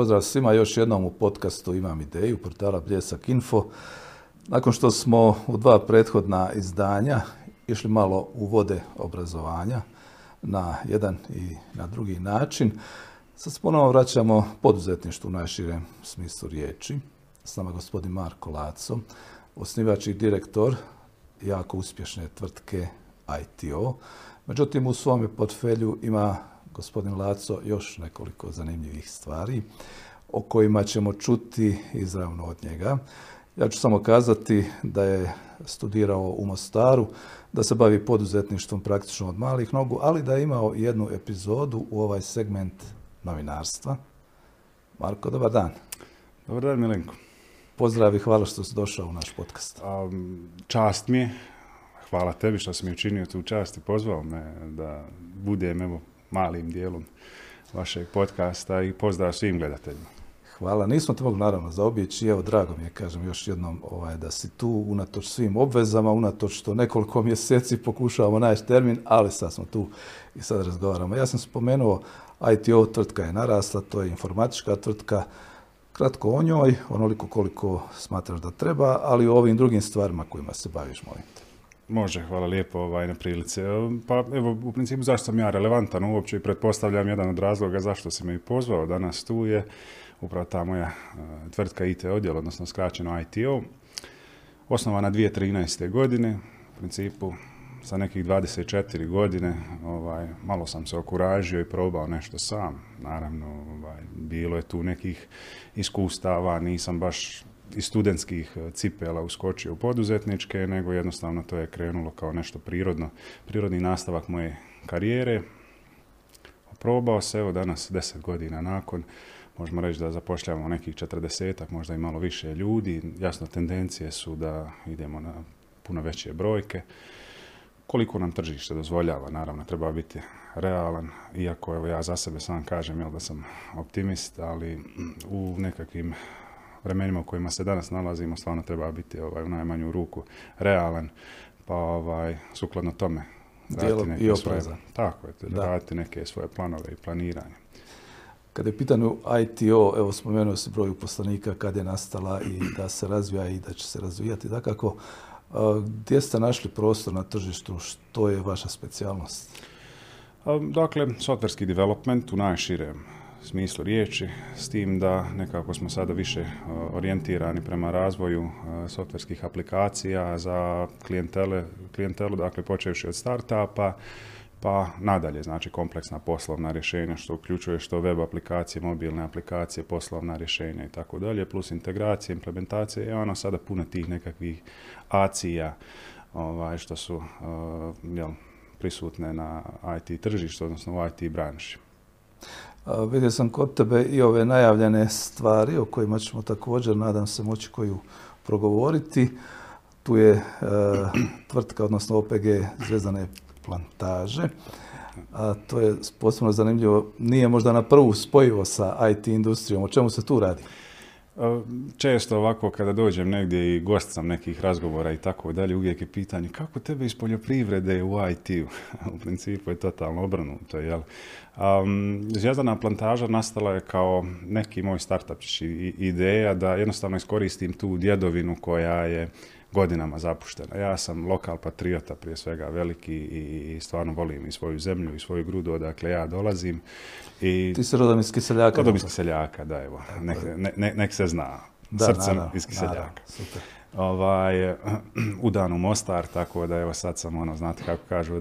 pozdrav svima još jednom u podcastu Imam ideju portala Bljesak Info. Nakon što smo u dva prethodna izdanja išli malo u vode obrazovanja na jedan i na drugi način, sad se ponovno vraćamo poduzetništvu u najširem smislu riječi. S nama gospodin Marko Laco, osnivač i direktor jako uspješne tvrtke ITO. Međutim, u svome portfelju ima gospodin Laco još nekoliko zanimljivih stvari o kojima ćemo čuti izravno od njega. Ja ću samo kazati da je studirao u Mostaru, da se bavi poduzetništvom praktično od malih nogu, ali da je imao jednu epizodu u ovaj segment novinarstva. Marko, dobar dan. Dobar dan, Milenko. Pozdrav i hvala što si došao u naš podcast. Čast mi je. Hvala tebi što si mi učinio tu čast i pozvao me da budem malim dijelom vašeg podcasta i pozdrav svim gledateljima. Hvala. Nismo te mogli naravno zaobići. Evo, drago mi je, kažem još jednom, da si tu unatoč svim obvezama, unatoč što nekoliko mjeseci pokušavamo naći termin, ali sad smo tu i sad razgovaramo. Ja sam spomenuo, ITO tvrtka je narasla, to je informatička tvrtka. Kratko o njoj, onoliko koliko smatraš da treba, ali o ovim drugim stvarima kojima se baviš, molim te. Može, hvala lijepo na prilici. Pa evo, u principu zašto sam ja relevantan uopće i pretpostavljam jedan od razloga zašto si me i pozvao danas tu je upravo ta moja tvrtka IT odjel, odnosno skraćeno ITO, osnovana 2013. godine, u principu sa nekih 24 godine, malo sam se okuražio i probao nešto sam. Naravno, bilo je tu nekih iskustava, nisam baš iz studentskih cipela uskočio u poduzetničke, nego jednostavno to je krenulo kao nešto prirodno, prirodni nastavak moje karijere. Probao se, evo danas 10 godina nakon, možemo reći da zapošljavamo nekih 40-ak, možda i malo više ljudi. Jasno, tendencije su da idemo na puno veće brojke. Koliko nam tržište dozvoljava, naravno, treba biti realan, iako evo, ja za sebe sam kažem da sam optimist, ali u nekakvim vremenima u kojima se danas nalazimo, stvarno treba biti u najmanju ruku realan, pa sukladno tome raditi neke svoje, tako je, raditi neke svoje planove i planiranje. Kada je pitanju ITO, evo spomenuo se broj uposlenika, kad je nastala i da se razvija i da će se razvijati, dakako, gdje ste našli prostor na tržištu, što je vaša specijalnost? Dakle, softverski development u najširem smislu riječi, s tim da nekako smo sada više orijentirani prema razvoju softverskih aplikacija za klijentelu, dakle počevši od startupa, pa nadalje, znači kompleksna poslovna rješenja, što uključuje što web aplikacije, mobilne aplikacije, poslovna rješenja i tako dalje, plus integracije, implementacije i sada puno tih nekakvih acija što su prisutne na IT tržištu, odnosno u IT branši. Vidio sam kod tebe i ove najavljene stvari o kojima ćemo također, nadam se, moći koju progovoriti. Tu je tvrtka, odnosno OPG Zvjezdane plantaže. To je posebno zanimljivo. Nije možda na prvu spojivo sa IT industrijom. O čemu se tu radi? Često ovako kada dođem negdje i gost sam nekih razgovora i tako dalje, uvijek je pitanje kako tebe iz poljoprivrede u IT-u? U principu je totalno obrnuto, jel? Zvjezdana plantaža nastala je kao neki moj startup ideja da jednostavno iskoristim tu djedovinu koja je godinama zapuštena. Ja sam lokal patriota, prije svega veliki, i stvarno volim i svoju zemlju i svoju grudu, odakle ja dolazim. I ti si rodom iz Kiseljaka? Rodom iz Kiseljaka, da, evo. Nek se zna. Da, srcem iz Kiseljaka. Super. Udan u Mostar, tako da evo sad sam znate kako kažu,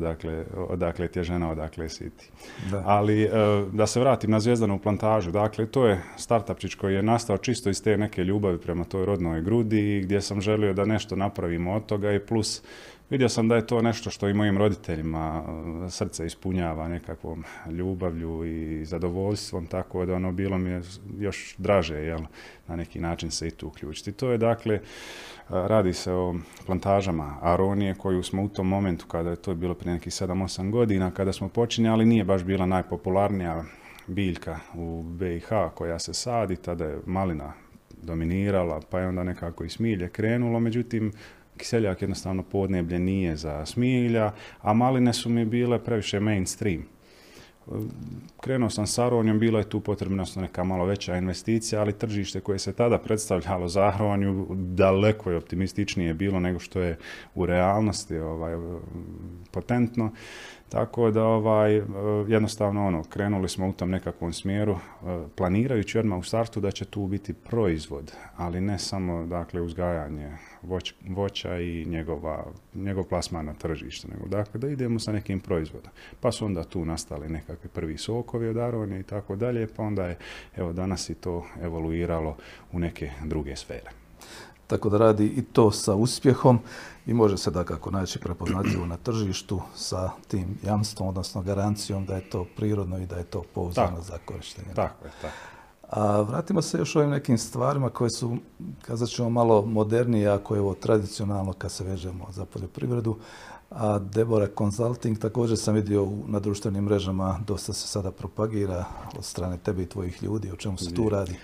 odakle ti je žena, odakle si ti. Da. Ali da se vratim na Zvjezdanu plantažu, dakle to je startupčić koji je nastao čisto iz te neke ljubavi prema toj rodnoj grudi, gdje sam želio da nešto napravimo od toga i plus vidio sam da je to nešto što i mojim roditeljima srce ispunjava nekakvom ljubavlju i zadovoljstvom, tako da bilo mi je još draže, jel, na neki način se i tu uključiti. To je dakle, radi se o plantažama aronije koju smo u tom momentu, kada je to bilo prije nekih 7-8 godina, kada smo počinjali, nije baš bila najpopularnija biljka u BiH koja se sadi, tada je malina dominirala, pa je onda nekako i smilje krenulo, međutim, Kiseljak jednostavno podneblje nije za smilja, a maline su mi bile previše mainstream. Krenuo sam sa aronjom, bilo je tu potrebna neka malo veća investicija, ali tržište koje se tada predstavljalo za aronju daleko je optimističnije bilo nego što je u realnosti potentno. Tako da jednostavno krenuli smo u tom nekakvom smjeru, planirajući odmah u startu da će tu biti proizvod, ali ne samo dakle uzgajanje voća i njegov plasman na tržište, nego dakle da idemo sa nekim proizvodom. Pa su onda tu nastali nekakvi prvi sokovi od aronje i tako dalje, pa onda je danas i to evoluiralo u neke druge sfere. Tako da radi i to sa uspjehom i može se dakako naći prepoznatljivo na tržištu sa tim jamstvom, odnosno garancijom da je to prirodno i da je to pouzdano za korištenje. Tako je, tako. A vratimo se još ovim nekim stvarima koje su, kazat ćemo, malo modernije, ako je ovo tradicionalno kad se vežemo za poljoprivredu. A Debora Consulting također sam vidio na društvenim mrežama, dosta se sada propagira od strane tebe i tvojih ljudi. O čemu se tu radi?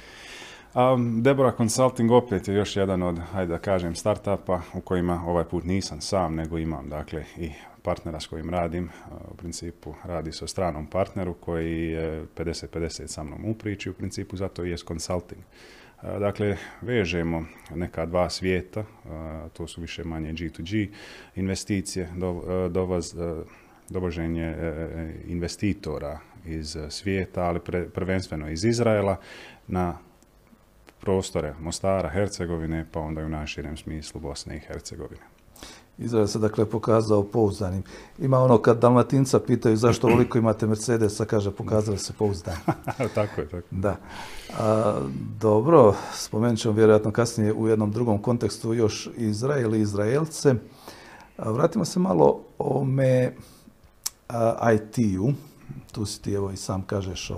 Debora Consulting opet je još jedan od, hajde da kažem, startupa u kojima ovaj put nisam sam, nego imam dakle i partnera s kojim radim. U principu radi se o stranom partneru koji je 50-50 sa mnom u priči, u principu zato i je consulting. Dakle, vežemo neka dva svijeta, to su više manje G2G investicije, dovoženje investitora iz svijeta, ali prvenstveno iz Izraela na prostore Mostara, Hercegovine, pa onda i u najširem smislu Bosne i Hercegovine. Izrael se dakle pokazao pouzdanim. Ima kad Dalmatinca pitaju zašto ovoliko imate Mercedesa, kaže pokazali se pouzdanim. Tako je, tako. Da. Dobro, spomenut ćemo vjerojatno kasnije u jednom drugom kontekstu još Izrael i Izraelce. Vratimo se malo ome IT-u. Tu si ti, evo i sam kažeš,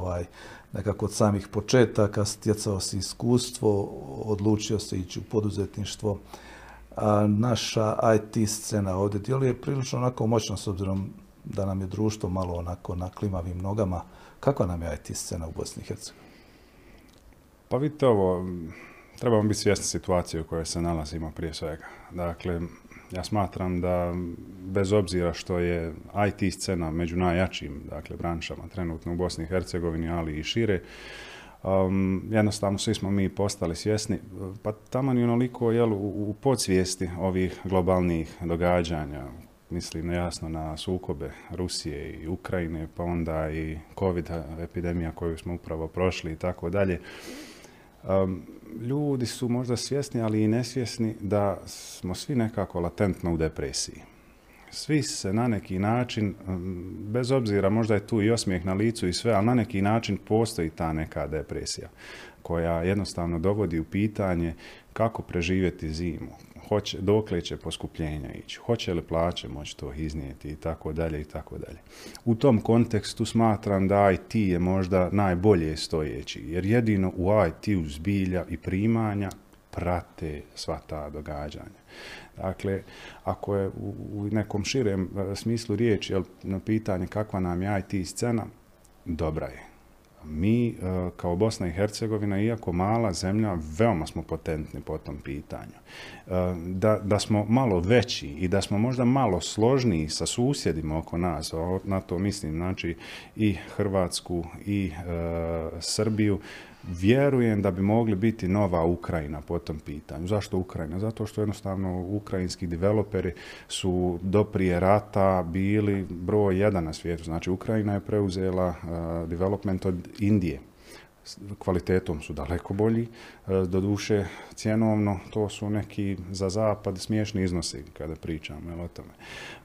nekako od samih početaka stjecao si iskustvo, odlučio se ići u poduzetništvo. Naša IT scena ovdje djeluje prilično onako moćno, s obzirom da nam je društvo malo onako na klimavim nogama. Kakva nam je IT scena u Bosni i Hercegovini? Pa vidite ovo, trebamo biti svjesni situacije u kojoj se nalazimo prije svega. Dakle, ja smatram da bez obzira što je IT scena među najjačim branšama trenutno u Bosni i Hercegovini, ali i šire, jednostavno svi smo mi postali svjesni, pa taman i onoliko u podsvijesti ovih globalnih događanja, mislim jasno na sukobe Rusije i Ukrajine, pa onda i COVID epidemija koju smo upravo prošli i tako dalje. Ljudi su možda svjesni, ali i nesvjesni da smo svi nekako latentno u depresiji. Svi se na neki način, bez obzira možda je tu i osmijeh na licu i sve, ali na neki način postoji ta neka depresija koja jednostavno dovodi u pitanje kako preživjeti zimu, dokle će poskupljenja ići, hoće li plaće moći to iznijeti i tako dalje i tako dalje. U tom kontekstu smatram da IT je možda najbolje stojeći, jer jedino u IT-u zbilja i primanja prate sva ta događanja. Dakle, ako je u nekom širem smislu riječi na pitanje kakva nam je IT scena, dobra je. Mi kao Bosna i Hercegovina, iako mala zemlja, veoma smo potentni po tom pitanju. Da smo malo veći i da smo možda malo složniji sa susjedima oko nas, na to mislim, znači i Hrvatsku i Srbiju, vjerujem da bi mogli biti nova Ukrajina po tom pitanju. Zašto Ukrajina? Zato što jednostavno ukrajinski developeri su do prije rata bili broj jedan na svijetu. Znači Ukrajina je preuzela development od Indije. Kvalitetom su daleko bolji, doduše cjenovno to su neki za zapad smiješni iznosi kada pričamo o tome.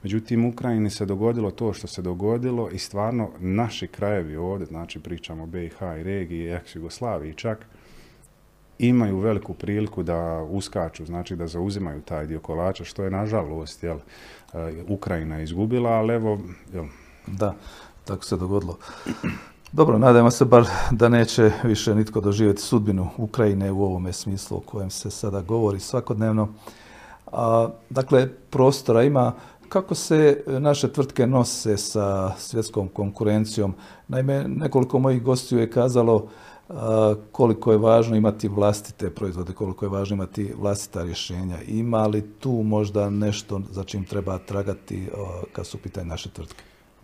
Međutim, Ukrajini se dogodilo to što se dogodilo i stvarno naši krajevi ovdje, znači pričamo o BiH i regiji, ex-Jugoslaviji čak, imaju veliku priliku da uskaču, znači da zauzimaju taj dio kolača, što je nažalost Ukrajina izgubila, ali evo... Da, tako se dogodilo. Dobro, nadajmo se bar da neće više nitko doživjeti sudbinu Ukrajine u ovome smislu o kojem se sada govori svakodnevno. Dakle, prostora ima. Kako se naše tvrtke nose sa svjetskom konkurencijom? Naime, nekoliko mojih gostiju je kazalo koliko je važno imati vlastite proizvode, koliko je važno imati vlastita rješenja. Ima li tu možda nešto za čim treba tragati kad su u pitanju naše tvrtke?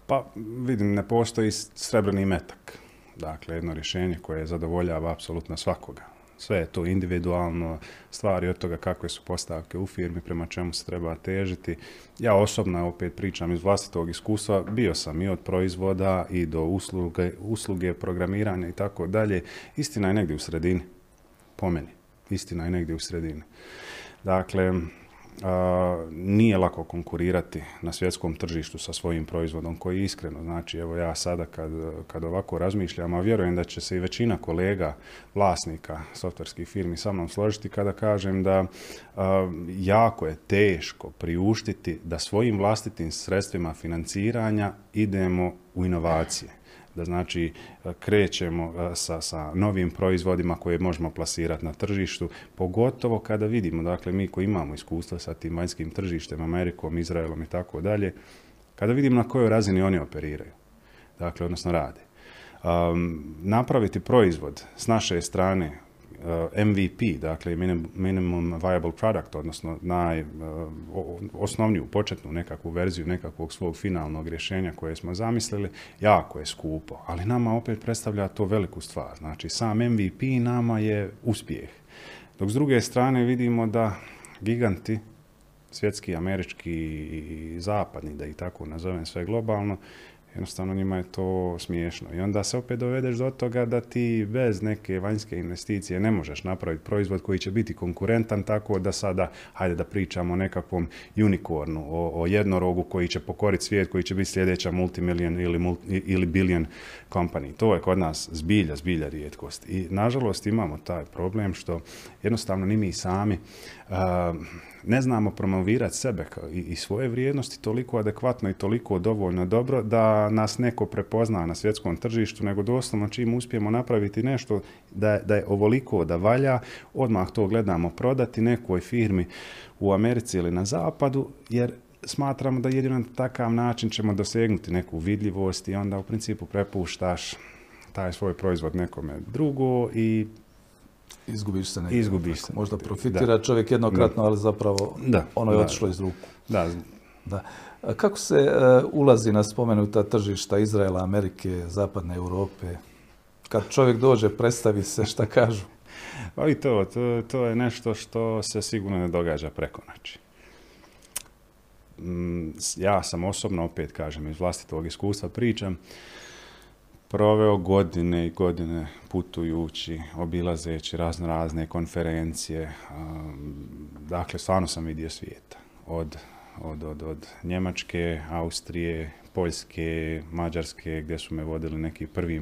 Pa vidim, ne postoji srebrni metak. Dakle, jedno rješenje koje zadovoljava apsolutno svakoga. Sve je to individualno, stvari od toga kakve su postavke u firmi, prema čemu se treba težiti. Ja osobno, opet pričam iz vlastitog iskustva, bio sam i od proizvoda i do usluge, programiranja i tako dalje. Istina je negdje u sredini, po meni. Istina je negdje u sredini. Dakle, nije lako konkurirati na svjetskom tržištu sa svojim proizvodom koji iskreno, znači evo ja sada kad ovako razmišljam, a vjerujem da će se i većina kolega vlasnika softverskih firmi sa mnom složiti kada kažem da jako je teško priuštiti da svojim vlastitim sredstvima financiranja idemo u inovacije. Da znači krećemo sa novim proizvodima koje možemo plasirati na tržištu, pogotovo kada vidimo, dakle mi koji imamo iskustva sa tim vanjskim tržištem, Amerikom, Izraelom i tako dalje, kada vidimo na kojoj razini oni operiraju, dakle odnosno rade. Napraviti proizvod s naše strane, MVP, dakle minimum viable product, odnosno osnovniju početnu nekakvu verziju nekakvog svog finalnog rješenja koje smo zamislili, jako je skupo, ali nama opet predstavlja to veliku stvar. Znači sam MVP nama je uspjeh. Dok s druge strane vidimo da giganti, svjetski, američki i zapadni, da ih tako nazovem sve globalno, jednostavno njima je to smiješno. I onda se opet dovedeš do toga da ti bez neke vanjske investicije ne možeš napraviti proizvod koji će biti konkurentan, tako da sada, hajde da pričamo o nekakvom unicornu, o jednorogu koji će pokoriti svijet, koji će biti sljedeća multimilion ili billion company. To je kod nas zbilja rijetkost. I nažalost imamo taj problem što jednostavno ni mi sami ne znamo promovirati sebe i svoje vrijednosti toliko adekvatno i toliko dovoljno dobro da nas neko prepozna na svjetskom tržištu, nego doslovno čim uspijemo napraviti nešto da je ovoliko da valja, odmah to gledamo prodati nekoj firmi u Americi ili na zapadu, jer smatramo da jedino na takav način ćemo dosegnuti neku vidljivost i onda u principu prepuštaš taj svoj proizvod nekome drugo i izgubiš se nekako. Izgubiš se. Možda profitira čovjek jednokratno, ali zapravo ono je otišlo iz ruku. Da. Kako se ulazi na spomenuta tržišta Izraela, Amerike, Zapadne Europe? Kad čovjek dođe, predstavi se, šta kažu? I to je nešto što se sigurno ne događa preko noći. Ja sam osobno, opet kažem, iz vlastitog iskustva pričam, proveo godine i godine putujući, obilazeći raznorazne konferencije. Dakle, stvarno sam vidio svijeta. Od Njemačke, Austrije, Poljske, Mađarske, gdje su me vodili neki prvi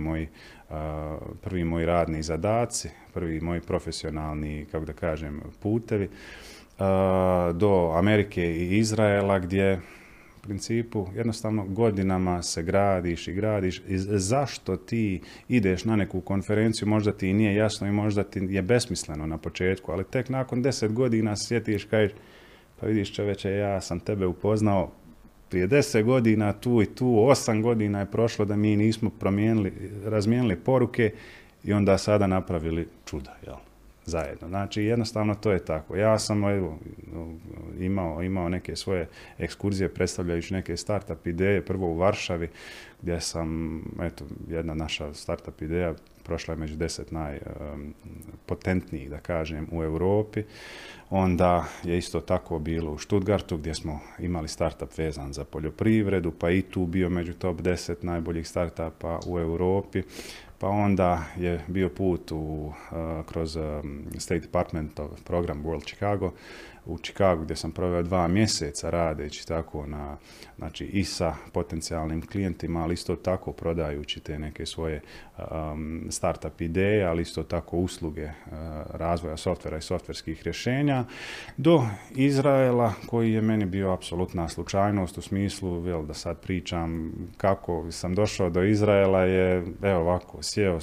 moji radni zadaci, prvi moji profesionalni, kako da kažem, putevi, do Amerike i Izraela gdje u principu jednostavno godinama se gradiš. I zašto ti ideš na neku konferenciju, možda ti nije jasno i možda ti je besmisleno na početku, ali tek nakon 10 godina sjetiš kažeš, pa vidiš čoveče, ja sam tebe upoznao prije 10 godina, tu i tu, 8 godina je prošlo da mi nismo razmijenili poruke i onda sada napravili čuda, jel? Zajedno. Znači, jednostavno to je tako. Ja sam imao neke svoje ekskurzije predstavljajući neke startup ideje, prvo u Varšavi, gdje sam, eto, jedna naša startup ideja prošla je među 10 najpotentnijih, da kažem, u Europi. Onda je isto tako bilo u Stuttgartu gdje smo imali startup vezan za poljoprivredu, pa i tu bio među top 10 najboljih startupa u Europi. Pa onda je bio put kroz State Department program World Chicago, u Čikagu gdje sam proveo 2 mjeseca radeći tako na, znači i sa potencijalnim klijentima, ali isto tako prodajući te neke svoje startup ideje, ali isto tako usluge razvoja softvera i softverskih rješenja, do Izraela koji je meni bio apsolutna slučajnost u smislu, da sad pričam kako sam došao do Izraela je, evo ovako, sjeo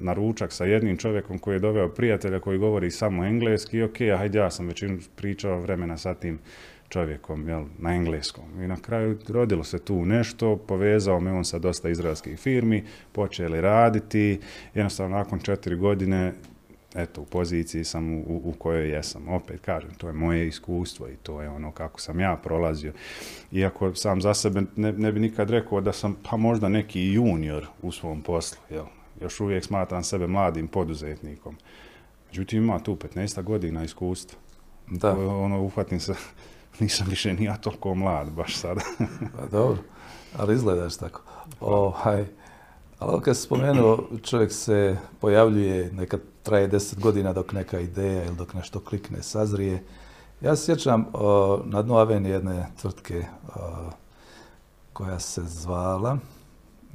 na ručak sa jednim čovjekom koji je doveo prijatelja koji govori samo engleski i okej, hajde ja sam većinu pričao vremena sa tim čovjekom, na engleskom. I na kraju rodilo se tu nešto, povezao me on sa dosta izraelskih firmi, počeli raditi, jednostavno nakon 4 godine eto, u poziciji sam u kojoj jesam. Opet kažem, to je moje iskustvo i to je ono kako sam ja prolazio. Iako sam za sebe ne bi nikad rekao da sam pa možda neki junior u svom poslu, jel? Još uvijek smatram sebe mladim poduzetnikom. Međutim, ima tu 15 godina iskustva. Da. Ono, uhvatim se, nisam više ni ja toliko mlad baš sada. Pa dobro, ali izgledaš tako. Ali kad si spomenuo, čovjek se pojavljuje, nekad traje 10 godina dok neka ideja ili dok nešto klikne, sazrije. Ja se sjećam na dnu avenije jedne tvrtke koja se zvala,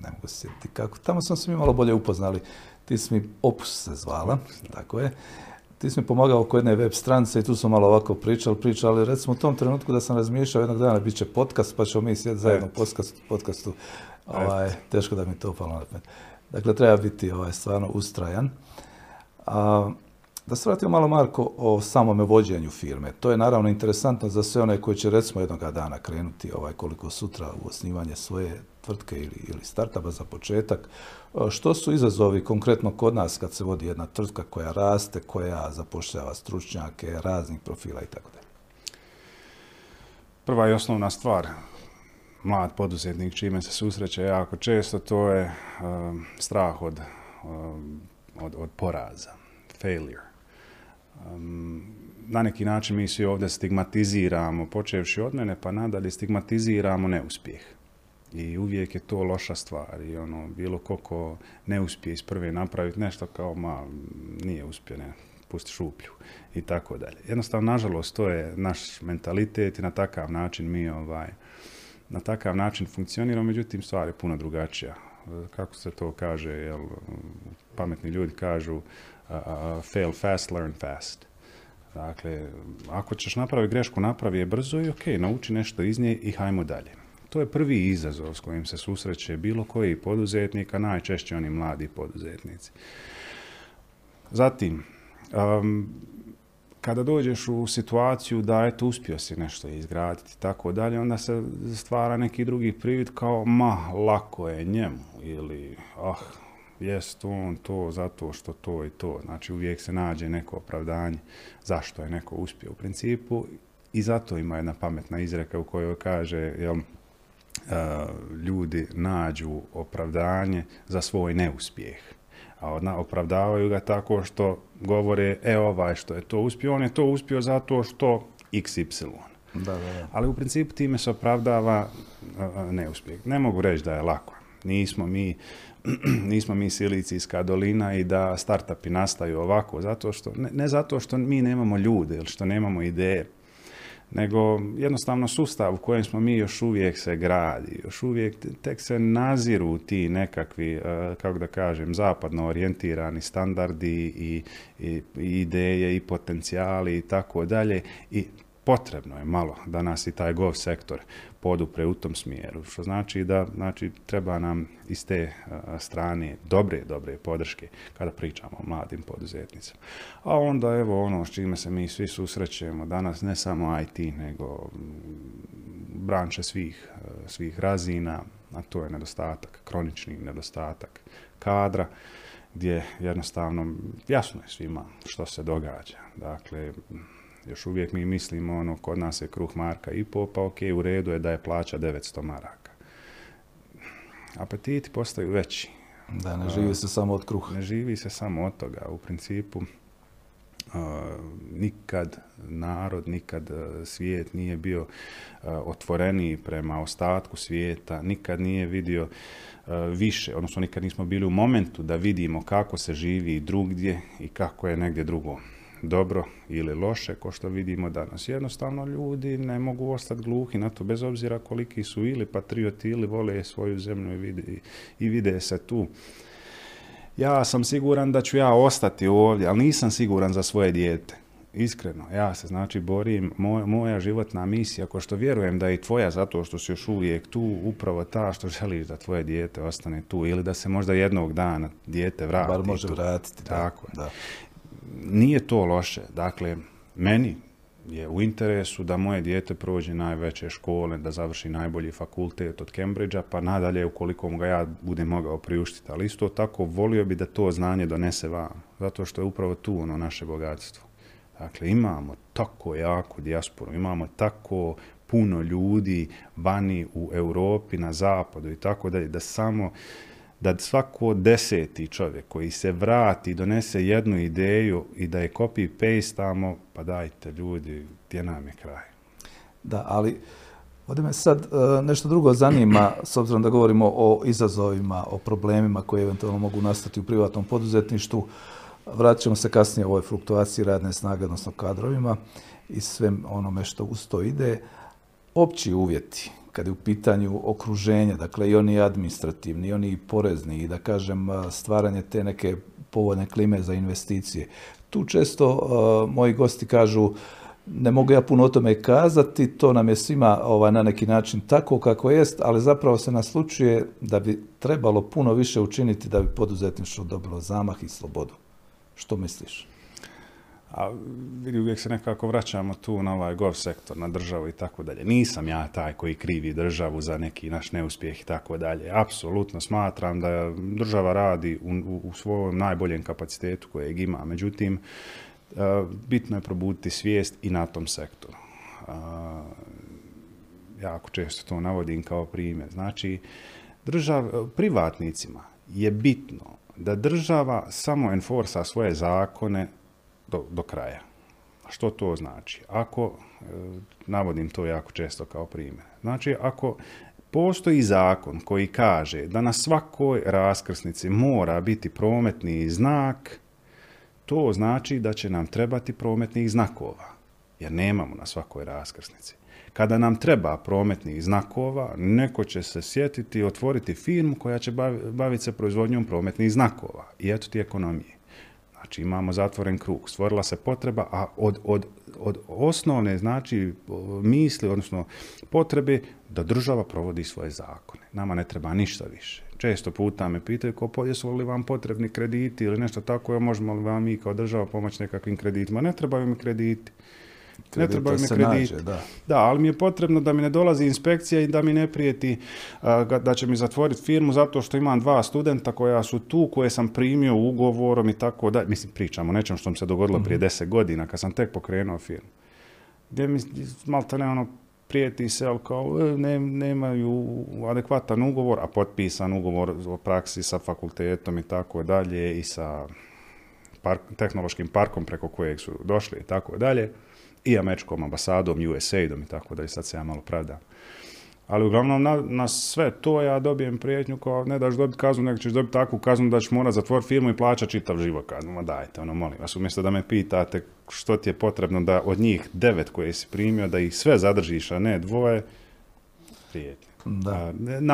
ne mogu se sjetiti kako, tamo smo se mi malo bolje upoznali. Ti si mi, Opus se zvala, tako je. Ti si mi pomagao oko jedne web stranice i tu smo malo ovako pričali. Recimo u tom trenutku da sam razmišljao jednog dana bit će podcast, pa ćemo mi sjediti zajedno u podcastu. Teško da mi to upalo na pamet. Dakle, treba biti stvarno ustrajan. Da se vratimo malo, Marko, o samome vođenju firme. To je naravno interesantno za sve one koji će recimo jednoga dana krenuti koliko sutra u osnivanje svoje tvrtke ili startupa za početak. Što su izazovi konkretno kod nas kad se vodi jedna tvrtka koja raste, koja zapošljava stručnjake raznih profila itd.? Prva i osnovna stvar, mlad poduzetnik čime se susreće jako često, to je strah od poraza, failure. Na neki način mi svi ovdje stigmatiziramo, počevši od mene pa nadalje, stigmatiziramo neuspjeh. I uvijek je to loša stvar i ono, bilo ko ne uspije iz prve napraviti nešto kao nije uspio, ne, pusti šuplju i tako dalje. Jednostavno, nažalost, to je naš mentalitet i na takav način mi na takav način funkcionira, međutim stvar je puno drugačija. Kako se to kaže, jel, pametni ljudi kažu fail fast, learn fast. Dakle, ako ćeš napraviti grešku, napravi je brzo i ok, nauči nešto iz nje i hajmo dalje. To je prvi izazov s kojim se susreće bilo koji poduzetnik, a najčešće oni mladi poduzetnici. Zatim, kada dođeš u situaciju da eto uspio si nešto izgraditi tako dalje, onda se stvara neki drugi privid kao lako je njemu ili jest on to zato što to i to. Znači uvijek se nađe neko opravdanje zašto je neko uspio u principu i zato ima jedna pametna izreka u kojoj kaže ljudi nađu opravdanje za svoj neuspjeh. A opravdavaju ga tako što govore, ovaj što je to uspio, on je to uspio zato što XY. Da. Ali u principu time se opravdava neuspjeh. Ne mogu reći da je lako. Nismo mi Silicijska dolina i da startupi nastaju ovako, zato što, ne zato što mi nemamo ljude ili što nemamo ideje, nego jednostavno sustav u kojem smo mi još uvijek se gradi, još uvijek tek se naziru ti nekakvi, kako da kažem, zapadno orijentirani standardi i ideje i potencijali i tako dalje. I potrebno je malo da nas i taj gov sektor podupre u tom smjeru, što znači da treba nam iz te strane dobre podrške kada pričamo o mladim poduzetnicima. A onda evo ono s čime se mi svi susrećemo danas, ne samo IT, nego branše svih razina, a to je nedostatak, kronični nedostatak kadra, gdje jednostavno jasno je svima što se događa. Dakle, još uvijek mi mislimo, kod nas je kruh marka i po, pa ok, u redu je da je plaća 900 maraka. Apetiti postaju veći. Da, ne živi se samo od kruha. Ne živi se samo od toga. U principu, nikad narod, nikad svijet nije bio otvoreniji prema ostatku svijeta, nikad nije vidio više, odnosno nikad nismo bili u momentu da vidimo kako se živi drugdje i kako je negdje drugo dobro ili loše, ko što vidimo danas. Jednostavno, ljudi ne mogu ostati gluhi na to, bez obzira koliki su ili patrioti ili vole svoju zemlju i vide se tu. Ja sam siguran da ću ja ostati ovdje, ali nisam siguran za svoje dijete. Iskreno, ja se borim, moja životna misija, ko što vjerujem da je i tvoja, zato što si još uvijek tu, upravo ta što želiš da tvoje dijete ostane tu ili da se možda jednog dana dijete vrati. Bar može vratiti. Tako je. Nije to loše. Dakle, meni je u interesu da moje dijete prođe najveće škole, da završi najbolji fakultet od Cambridgea, pa nadalje ukoliko mu ga ja budem mogao priuštiti. Ali isto tako volio bi da to znanje donese vam. zato što je upravo tu ono naše bogatstvo. Dakle, imamo tako jaku dijasporu, imamo tako puno ljudi vani u Europi, na zapadu i tako dalje, da samo da svako 10. čovjek koji se vrati, donese jednu ideju i da je copy-paste tamo, pa dajte ljudi, gdje nam je kraj. Da, ali ovdje me sad nešto drugo zanima, s obzirom da govorimo o izazovima, o problemima koji eventualno mogu nastati u privatnom poduzetništvu. Vratit ćemo se kasnije o ovoj fluktuaciji radne snage, odnosno kadrovima i svem onome što uz to ide. Opći uvjeti, kad je u pitanju okruženje, dakle i oni administrativni, i oni porezni, i da kažem stvaranje te neke povoljne klime za investicije. Tu često moji gosti kažu, ne mogu ja puno o tome kazati, to nam je svima na neki način tako kako jest, ali zapravo se naslučuje da bi trebalo puno više učiniti da bi poduzetništvo dobilo zamah i slobodu. Što misliš? A vidi, uvijek se nekako vraćamo tu na ovaj gov sektor, na državu i tako dalje. Nisam ja taj koji krivi državu za neki naš neuspjeh i tako dalje. Apsolutno smatram da država radi u svojom najboljem kapacitetu kojeg ima. Međutim, bitno je probuditi svijest i na tom sektoru. Jako često to navodim kao primjer. Znači, privatnicima je bitno da država samo enforsa svoje zakone do kraja. Što to znači? Ako, navodim to jako često kao primjer, znači ako postoji zakon koji kaže da na svakoj raskrsnici mora biti prometni znak, to znači da će nam trebati prometnih znakova, jer nemamo na svakoj raskrsnici. Kada nam treba prometnih znakova, neko će se sjetiti i otvoriti firmu koja će baviti se proizvodnjom prometnih znakova. I eto ti ekonomije. Znači imamo zatvoren krug, stvorila se potreba, a od osnovne znači misli, odnosno potrebe da država provodi svoje zakone. Nama ne treba ništa više. Često puta me pitaju jesu li vam potrebni krediti ili nešto tako, možemo li vam mi kao država pomoći nekakvim kreditima. Ne trebaju mi krediti. Ne trebaju mi krediti. Da, ali mi je potrebno da mi ne dolazi inspekcija i da mi ne prijeti da će mi zatvoriti firmu zato što imam 2 studenta koja su tu, koje sam primio ugovorom i tako dalje. Mislim, pričamo o nečem što mi se dogodilo prije 10 godina kad sam tek pokrenuo firmu. Gdje mi malta ne prijeti se, ali kao nemaju adekvatan ugovor, a potpisan ugovor o praksi sa fakultetom i tako dalje i sa tehnološkim parkom preko kojeg su došli i tako dalje. I američkom ambasadom, USAID-om i tako dalje, sad se ja malo pravdam. Ali uglavnom na sve to ja dobijem prijetnju kao ne daš dobiti kaznu, nego ćeš dobiti takvu kaznu da ćeš morat zatvoriti firmu i plaćati čitav život kaznu. Ma dajte, molim vas, umjesto da me pitate što ti je potrebno da od njih 9 koje si primio, da ih sve zadržiš, a ne 2, prijetnje.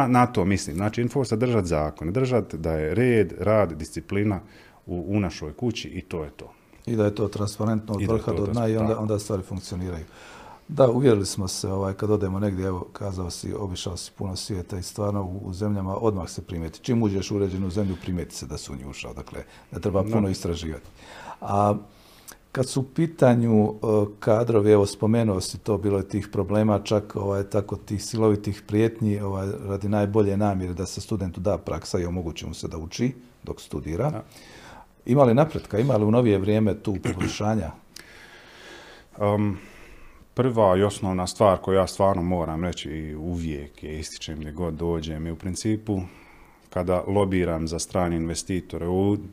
Na to mislim. Znači, enforsa držati zakon, držati da je red, rad, disciplina u našoj kući i to je to. I da je to transparentno od vrha do dna i onda stvari funkcioniraju. Da, uvjerili smo se kad odemo negdje, evo kazao si, obišao si puno svijeta i stvarno u zemljama odmah se primijeti. Čim uđeš u uređenu zemlju primijeti se da si u nju ušao, dakle ne treba puno istraživati. A kad su u pitanju kadrovi, evo spomenuo si to, bilo je tih problema, čak tako tih silovitih prijetnji radi najbolje namjere da se studentu da praksa i omogući mu se da uči dok studira. Da. Ima li napretka? Ima li u novije vrijeme tu poboljšanja? Prva i osnovna stvar koju ja stvarno moram reći i uvijek je ističem gdje god dođem i u principu kada lobiram za strane investitore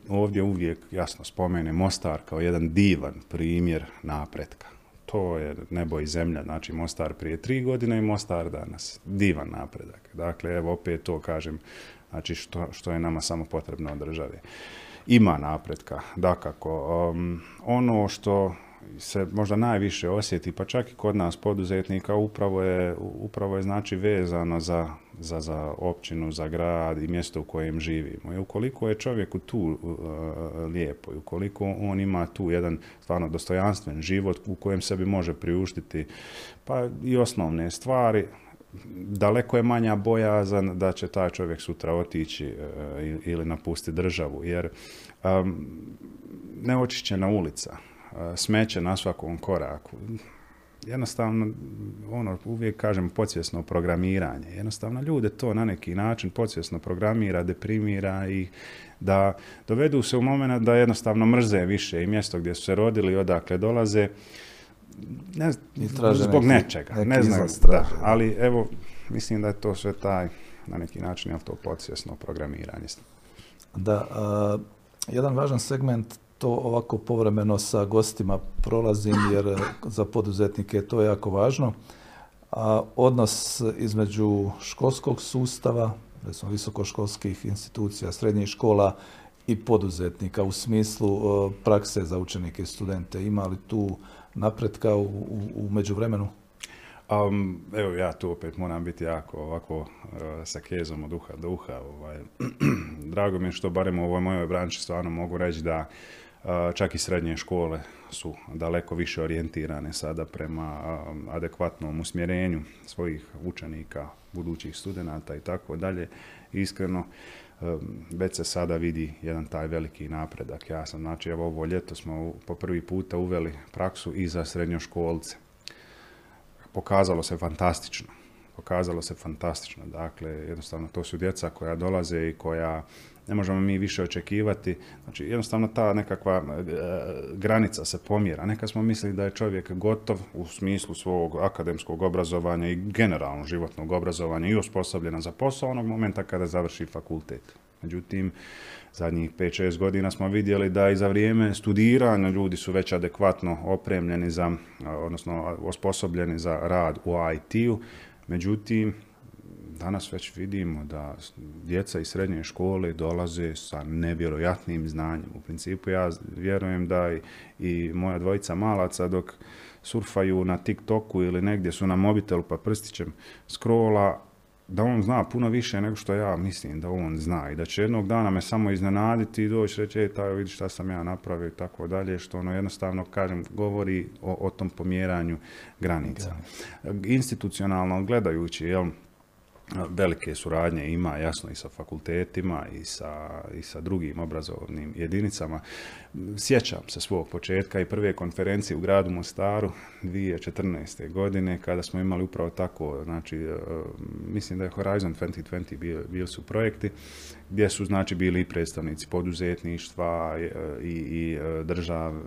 ovdje uvijek jasno spomenem Mostar kao jedan divan primjer napretka. To je nebo i zemlja, znači Mostar prije 3 godine i Mostar danas. Divan napredak. Dakle, evo opet to kažem, znači što je nama samo potrebno od države. Ima napretka, dakako. Ono što se možda najviše osjeti, pa čak i kod nas poduzetnika, upravo je znači vezano za općinu, za grad i mjesto u kojem živimo. I ukoliko je čovjeku tu lijepo, ukoliko on ima tu jedan stvarno dostojanstven život u kojem sebi može priuštiti pa i osnovne stvari, daleko je manja bojazan da će taj čovjek sutra otići ili napustiti državu, jer neočišćena ulica, smeće na svakom koraku, jednostavno, ono, uvijek kažem podsvjesno programiranje. Jednostavno, ljude to na neki način podsvjesno programira, deprimira i da dovedu se u moment da jednostavno mrze više i mjesto gdje su se rodili i odakle dolaze, ne, zbog nečega. Ne znam, da, ali evo, mislim da je to sve taj, na neki način, je to podsvjesno programiranje. Da, jedan važan segment to ovako povremeno sa gostima prolazim jer za poduzetnike je to jako važno. A odnos između školskog sustava, recimo visokoškolskih institucija, srednjih škola i poduzetnika u smislu prakse za učenike i studente. Ima li tu napretka u međuvremenu? Evo ja tu opet moram biti jako ovako sa kezom od uha do uha. Drago mi je što barem u ovoj mojoj branči stvarno mogu reći da čak i srednje škole su daleko više orijentirane sada prema adekvatnom usmjerenju svojih učenika, budućih studenata i tako dalje. Iskreno, već se sada vidi jedan taj veliki napredak. Ja sam, znači, evo ovo ljeto smo po prvi puta uveli praksu i za srednjoškolce. Pokazalo se fantastično. Dakle, jednostavno, to su djeca koja dolaze i koja ne možemo mi više očekivati. Znači, jednostavno, ta nekakva granica se pomjera. Nekad smo mislili da je čovjek gotov u smislu svog akademskog obrazovanja i generalno životnog obrazovanja i osposobljen za posao onog momenta kada završi fakultet. Međutim, zadnjih 5-6 godina smo vidjeli da i za vrijeme studiranja ljudi su već adekvatno opremljeni za, odnosno osposobljeni za rad u IT-u. Međutim, danas već vidimo da djeca iz srednje škole dolaze sa nevjerojatnim znanjem. U principu ja vjerujem da i moja dvojica malaca dok surfaju na TikToku ili negdje su na mobitelu pa prstićem scrolla, da on zna puno više nego što ja mislim da on zna i da će jednog dana me samo iznenaditi i doći reći, taj vidi šta sam ja napravio i tako dalje, što ono jednostavno, kažem, govori o tom pomjeranju granica. Institucionalno gledajući, jel, velike suradnje ima, jasno, i sa fakultetima i sa drugim obrazovnim jedinicama. Sjećam se svog početka i prve konferencije u gradu Mostaru 2014. godine, kada smo imali upravo tako, znači, mislim da je Horizon 2020 bili su projekti, gdje su, znači, bili i predstavnici poduzetništva i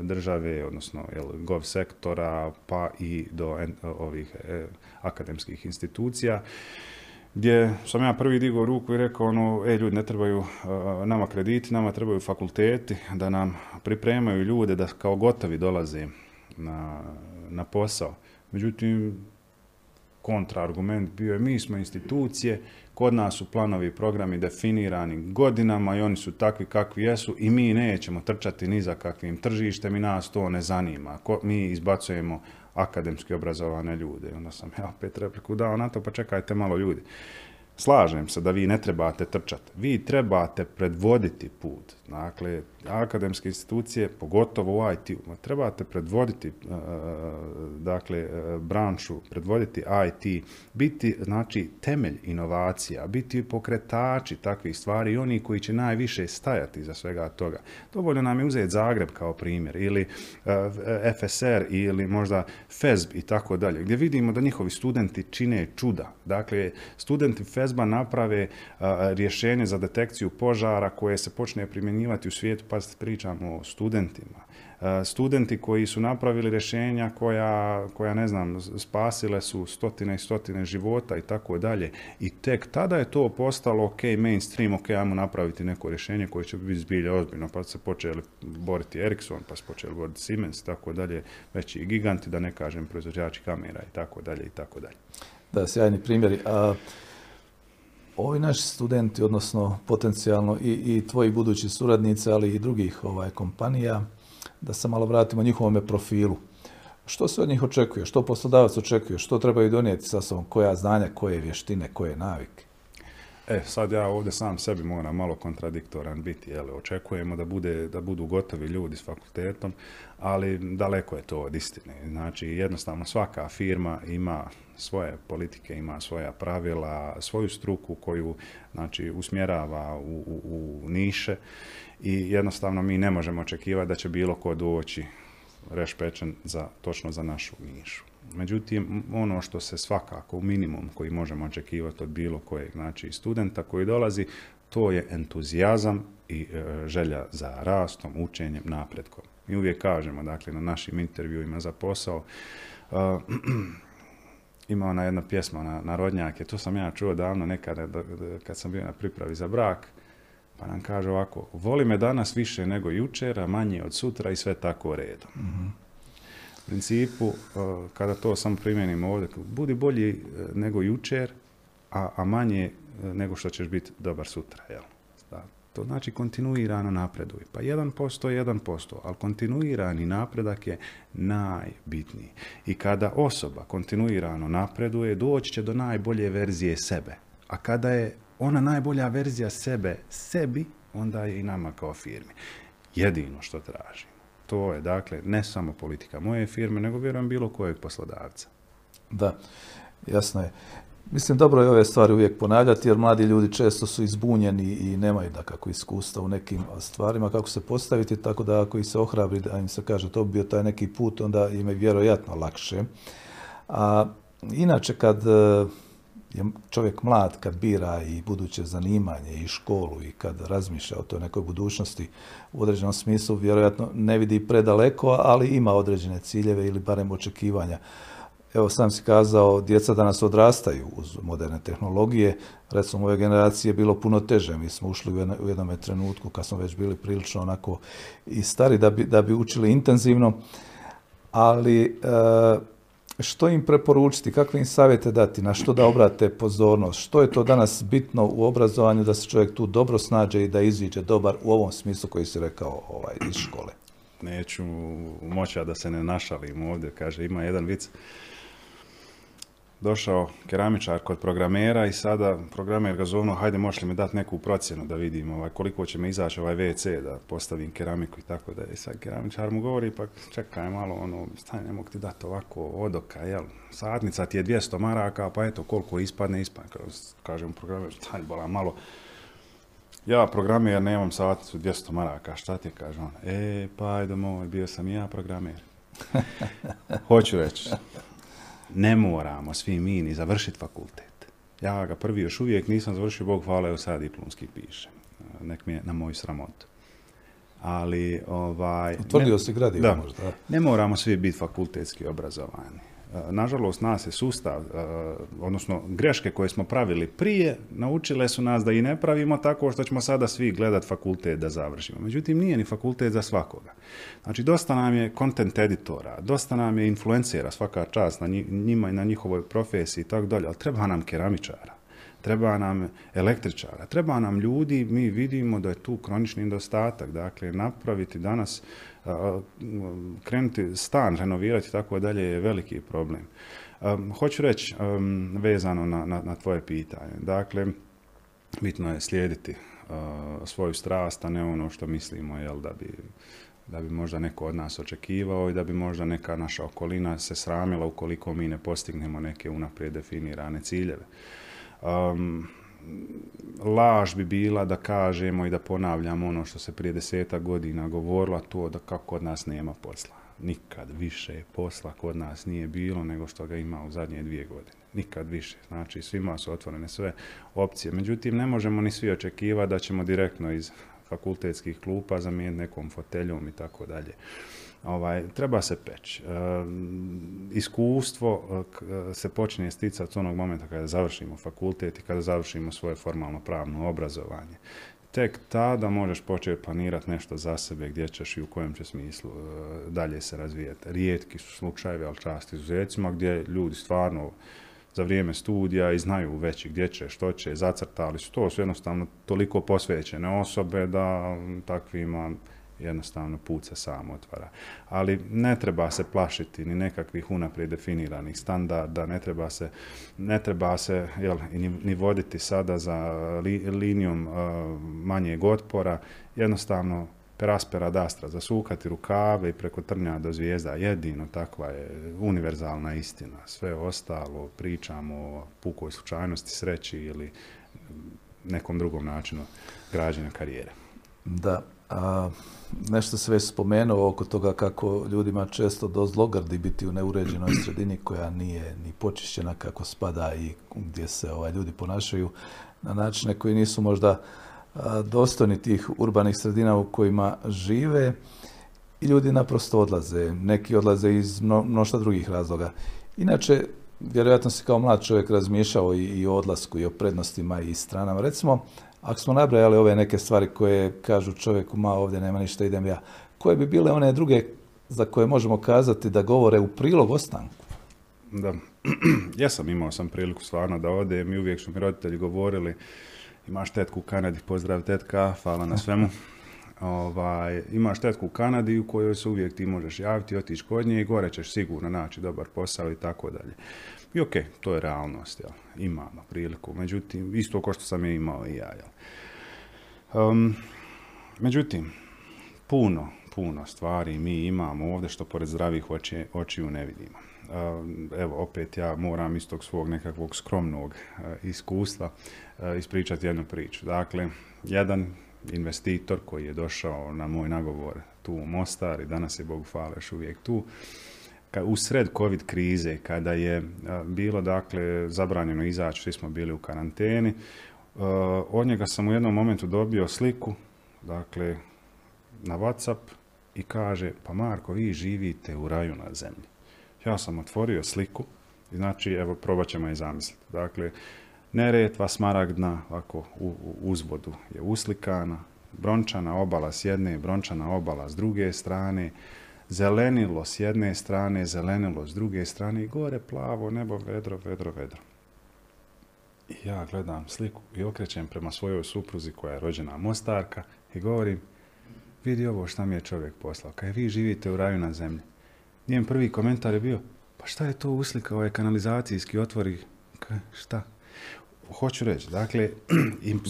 države, odnosno gov sektora, pa i do ovih akademskih institucija, gdje sam ja prvi digao ruku i rekao, ono, ljudi, ne trebaju nama krediti, nama trebaju fakulteti da nam pripremaju ljude da kao gotovi dolaze na posao. Međutim, kontraargument bio je, mi smo institucije, kod nas su planovi i programi definirani godinama i oni su takvi kakvi jesu i mi nećemo trčati ni za kakvim tržištem i nas to ne zanima. Mi izbacujemo akademski obrazovane ljude. I onda sam ja opet repliku dao na to, pa čekajte malo, ljudi. Slažem se da vi ne trebate trčati. Vi trebate predvoditi put. Dakle, akademske institucije, pogotovo u IT-u, trebate predvoditi, dakle, branšu, predvoditi IT, biti, znači, temelj inovacija, biti pokretači takvih stvari i oni koji će najviše stajati za svega toga. Dovoljno nam je uzeti Zagreb kao primjer, ili FSR, ili možda FEZB i tako dalje, gdje vidimo da njihovi studenti čine čuda. Dakle, studenti FEZB-a naprave rješenje za detekciju požara koje se počne primjenjivati u svijetu, pa pričamo o studentima. Studenti koji su napravili rješenja koja, ne znam, spasile su stotine i stotine života i tako dalje. I tek tada je to postalo mainstream, ajmo napraviti neko rješenje koje će biti zbilja ozbiljno, pa se počeli boriti Ericsson, pa se počeli boriti Siemens i tako dalje, već i giganti, da ne kažem proizvođači kamera i tako dalje i tako dalje. Da, sjajni primjeri. Ovi naši studenti, odnosno potencijalno i tvoji budući suradnici, ali i drugih kompanija, da se malo vratimo njihovome profilu. Što se od njih očekuje? Što poslodavac očekuje? Što trebaju donijeti sa sobom? Koja znanja, koje vještine, koje navike? Sad ja ovdje sam sebi moram malo kontradiktoran biti. Očekujemo da budu gotovi ljudi s fakultetom, ali daleko je to od istine. Znači, jednostavno, svaka firma ima svoje politike, ima svoja pravila, svoju struku koju, znači, usmjerava u niše i jednostavno mi ne možemo očekivati da će bilo ko doći rešpečen za točno za našu nišu. Međutim, ono što se svakako minimum koji možemo očekivati od bilo kojeg, znači, studenta koji dolazi, to je entuzijazam i želja za rastom, učenjem, napretkom. Mi uvijek kažemo, dakle, na našim intervjuima za posao, ima ona jedna pjesma Narodnjake, to sam ja čuo davno nekada kad sam bio na pripravi za brak, pa nam kaže ovako, voli me danas više nego jučer, a manje od sutra i sve tako redom. Mm-hmm. U principu, kada to samo primjenim ovdje, budi bolji nego jučer, a manje nego što ćeš biti dobar sutra, jel? To znači kontinuirano napreduj. Pa 1%, ali kontinuirani napredak je najbitniji. I kada osoba kontinuirano napreduje, doći će do najbolje verzije sebe. A kada je ona najbolja verzija sebe sebi, onda je i nama kao firmi. Jedino što tražimo. To je, dakle, ne samo politika moje firme, nego vjerujem bilo kojeg poslodavca. Da, jasno je. Mislim, dobro je ove stvari uvijek ponavljati, jer mladi ljudi često su izbunjeni i nemaju dakako iskustva u nekim stvarima kako se postaviti, tako da ako ih se ohrabri, da im se kaže to bi bio taj neki put, onda im je vjerojatno lakše. A inače, kad je čovjek mlad, kad bira i buduće zanimanje i školu i kad razmišlja o toj nekoj budućnosti, u određenom smislu vjerojatno ne vidi predaleko, ali ima određene ciljeve ili barem očekivanja. Evo, sam si kazao, djeca danas odrastaju uz moderne tehnologije. Recimo, ove generacije je bilo puno teže. Mi smo ušli u jednom trenutku kad smo već bili prilično onako i stari da bi učili intenzivno. Ali što im preporučiti, kakve im savjete dati, na što da obrate pozornost, što je to danas bitno u obrazovanju da se čovjek tu dobro snađe i da iziđe dobar u ovom smislu koji si rekao iz škole? Neću moći da se ne našalim ovdje, kaže, ima jedan vic. Došao keramičar kod programera i sada programer ga zovno, hajde možeš li mi dati neku procjenu da vidim koliko će mi izaći WC da postavim keramiku i tako da je. Sad keramičar mu govori, pa čekaj malo, stani, ne mogu ti dati ovako od oka, jel? Satnica ti je 200 maraka, pa eto koliko ispadne. Kaže mu programer, stani bola malo. Ja programijer, nemam satnicu 200 maraka, šta ti kaže on? Pa ajde moj, bio sam i ja programijer. Hoću reći, ne moramo svi mi ni završiti fakultet. Ja ga prvi još uvijek nisam završio, Bog hvala, evo sad diplomski piše. Nek mi je na moju sramotu. Ali utvrdio si gradivo, da, možda. Ne moramo svi biti fakultetski obrazovani. Nažalost, nas je sustav, odnosno greške koje smo pravili prije, naučile su nas da i ne pravimo tako što ćemo sada svi gledati fakultet da završimo. Međutim, nije ni fakultet za svakoga. Znači, dosta nam je content editora, dosta nam je influencera, svaka čast na njima i na njihovoj profesiji i tako dalje, ali treba nam keramičara, treba nam električara, treba nam ljudi, mi vidimo da je tu kronični nedostatak, dakle, napraviti danas, krenuti stan, renovirati i tako dalje je veliki problem. Hoću reći vezano na tvoje pitanje, dakle, bitno je slijediti svoju strast, a ne ono što mislimo, jel, da bi možda neko od nas očekivao i da bi možda neka naša okolina se sramila ukoliko mi ne postignemo neke unaprijed definirane ciljeve. Laž bi bila da kažemo i da ponavljamo ono što se prije 10 godina govorilo, to da kako kod nas nema posla. Nikad više posla kod nas nije bilo nego što ga ima u zadnje 2 godine. Nikad više. Znači, svima su otvorene sve opcije. Međutim, ne možemo ni svi očekivati da ćemo direktno iz fakultetskih klupa zamijeniti nekom foteljom i tako dalje. Treba se peći. Iskustvo se počinje sticati onog momenta kada završimo fakultet i kada završimo svoje formalno pravno obrazovanje. Tek tada možeš početi planirati nešto za sebe, gdje ćeš i u kojem će smislu dalje se razvijati. Rijetki su slučajevi, ali čast izuzecima, gdje ljudi stvarno za vrijeme studija i znaju već gdje će, što će, zacrtali su. To su jednostavno toliko posvećene osobe da takvima jednostavno put se sam otvara. Ali ne treba se plašiti ni nekakvih unaprijed definiranih standarda, ne treba se ni voditi sada za linijom manjeg otpora. Jednostavno, peraspera dastra, zasukati rukave i preko trnja do zvijezda, jedino takva je univerzalna istina. Sve ostalo pričamo o pukoj slučajnosti, sreći ili nekom drugom načinu građenja karijere. Da. Nešto se već spomenuo oko toga kako ljudima često dozlogrdi biti u neuređenoj sredini koja nije ni počišćena kako spada i gdje se ljudi ponašaju na načine koji nisu možda dostojni tih urbanih sredina u kojima žive i ljudi naprosto odlaze. Neki odlaze iz mnoštva drugih razloga. Inače, vjerojatno si kao mlad čovjek razmišljao i o odlasku i o prednostima i stranama. Recimo, ako smo nabrajali ove neke stvari koje kažu čovjeku, ma ovdje nema ništa, idem ja, koje bi bile one druge za koje možemo kazati da govore u prilog ostanku? Da, imao sam priliku stvarno da odem i uvijek su mi roditelji govorili, imaš tetku u Kanadi, pozdrav tetka, hvala na svemu. Imaš tetku u Kanadi u kojoj se uvijek ti možeš javiti, otići kod nje i gore ćeš sigurno naći dobar posao i tako dalje. I okej, to je realnost, imamo priliku, međutim, isto kao što sam je imao i ja. Međutim, puno stvari mi imamo ovdje što pored zdravih očiju ne vidimo. Evo, opet ja moram iz tog svog nekakvog skromnog iskustva ispričati jednu priču. Dakle, jedan investitor koji je došao na moj nagovor tu u Mostar i danas je, Bogu hvala, još uvijek tu, u sred COVID krize, kada je bilo, dakle, zabranjeno izaći, svi smo bili u karanteni, od njega sam u jednom momentu dobio sliku, dakle, na WhatsApp i kaže, pa Marko, vi živite u raju na zemlji. Ja sam otvorio sliku, znači, evo, probat ćemo je zamisliti. Dakle, Neretva smaragdna, ovako, u uzvodu je uslikana, brončana obala s jedne, brončana obala s druge strane, zelenilo s jedne strane, zelenilo s druge strane i gore plavo nebo, vedro. I ja gledam sliku i okrećem prema svojoj supruzi koja je rođena Mostarka i govorim, vidi ovo šta mi je čovjek poslao, kaj vi živite u raju na zemlji. Njen prvi komentar je bio, pa šta je to uslika, ovaj kanalizacijski otvori, šta? Hoću reći, dakle,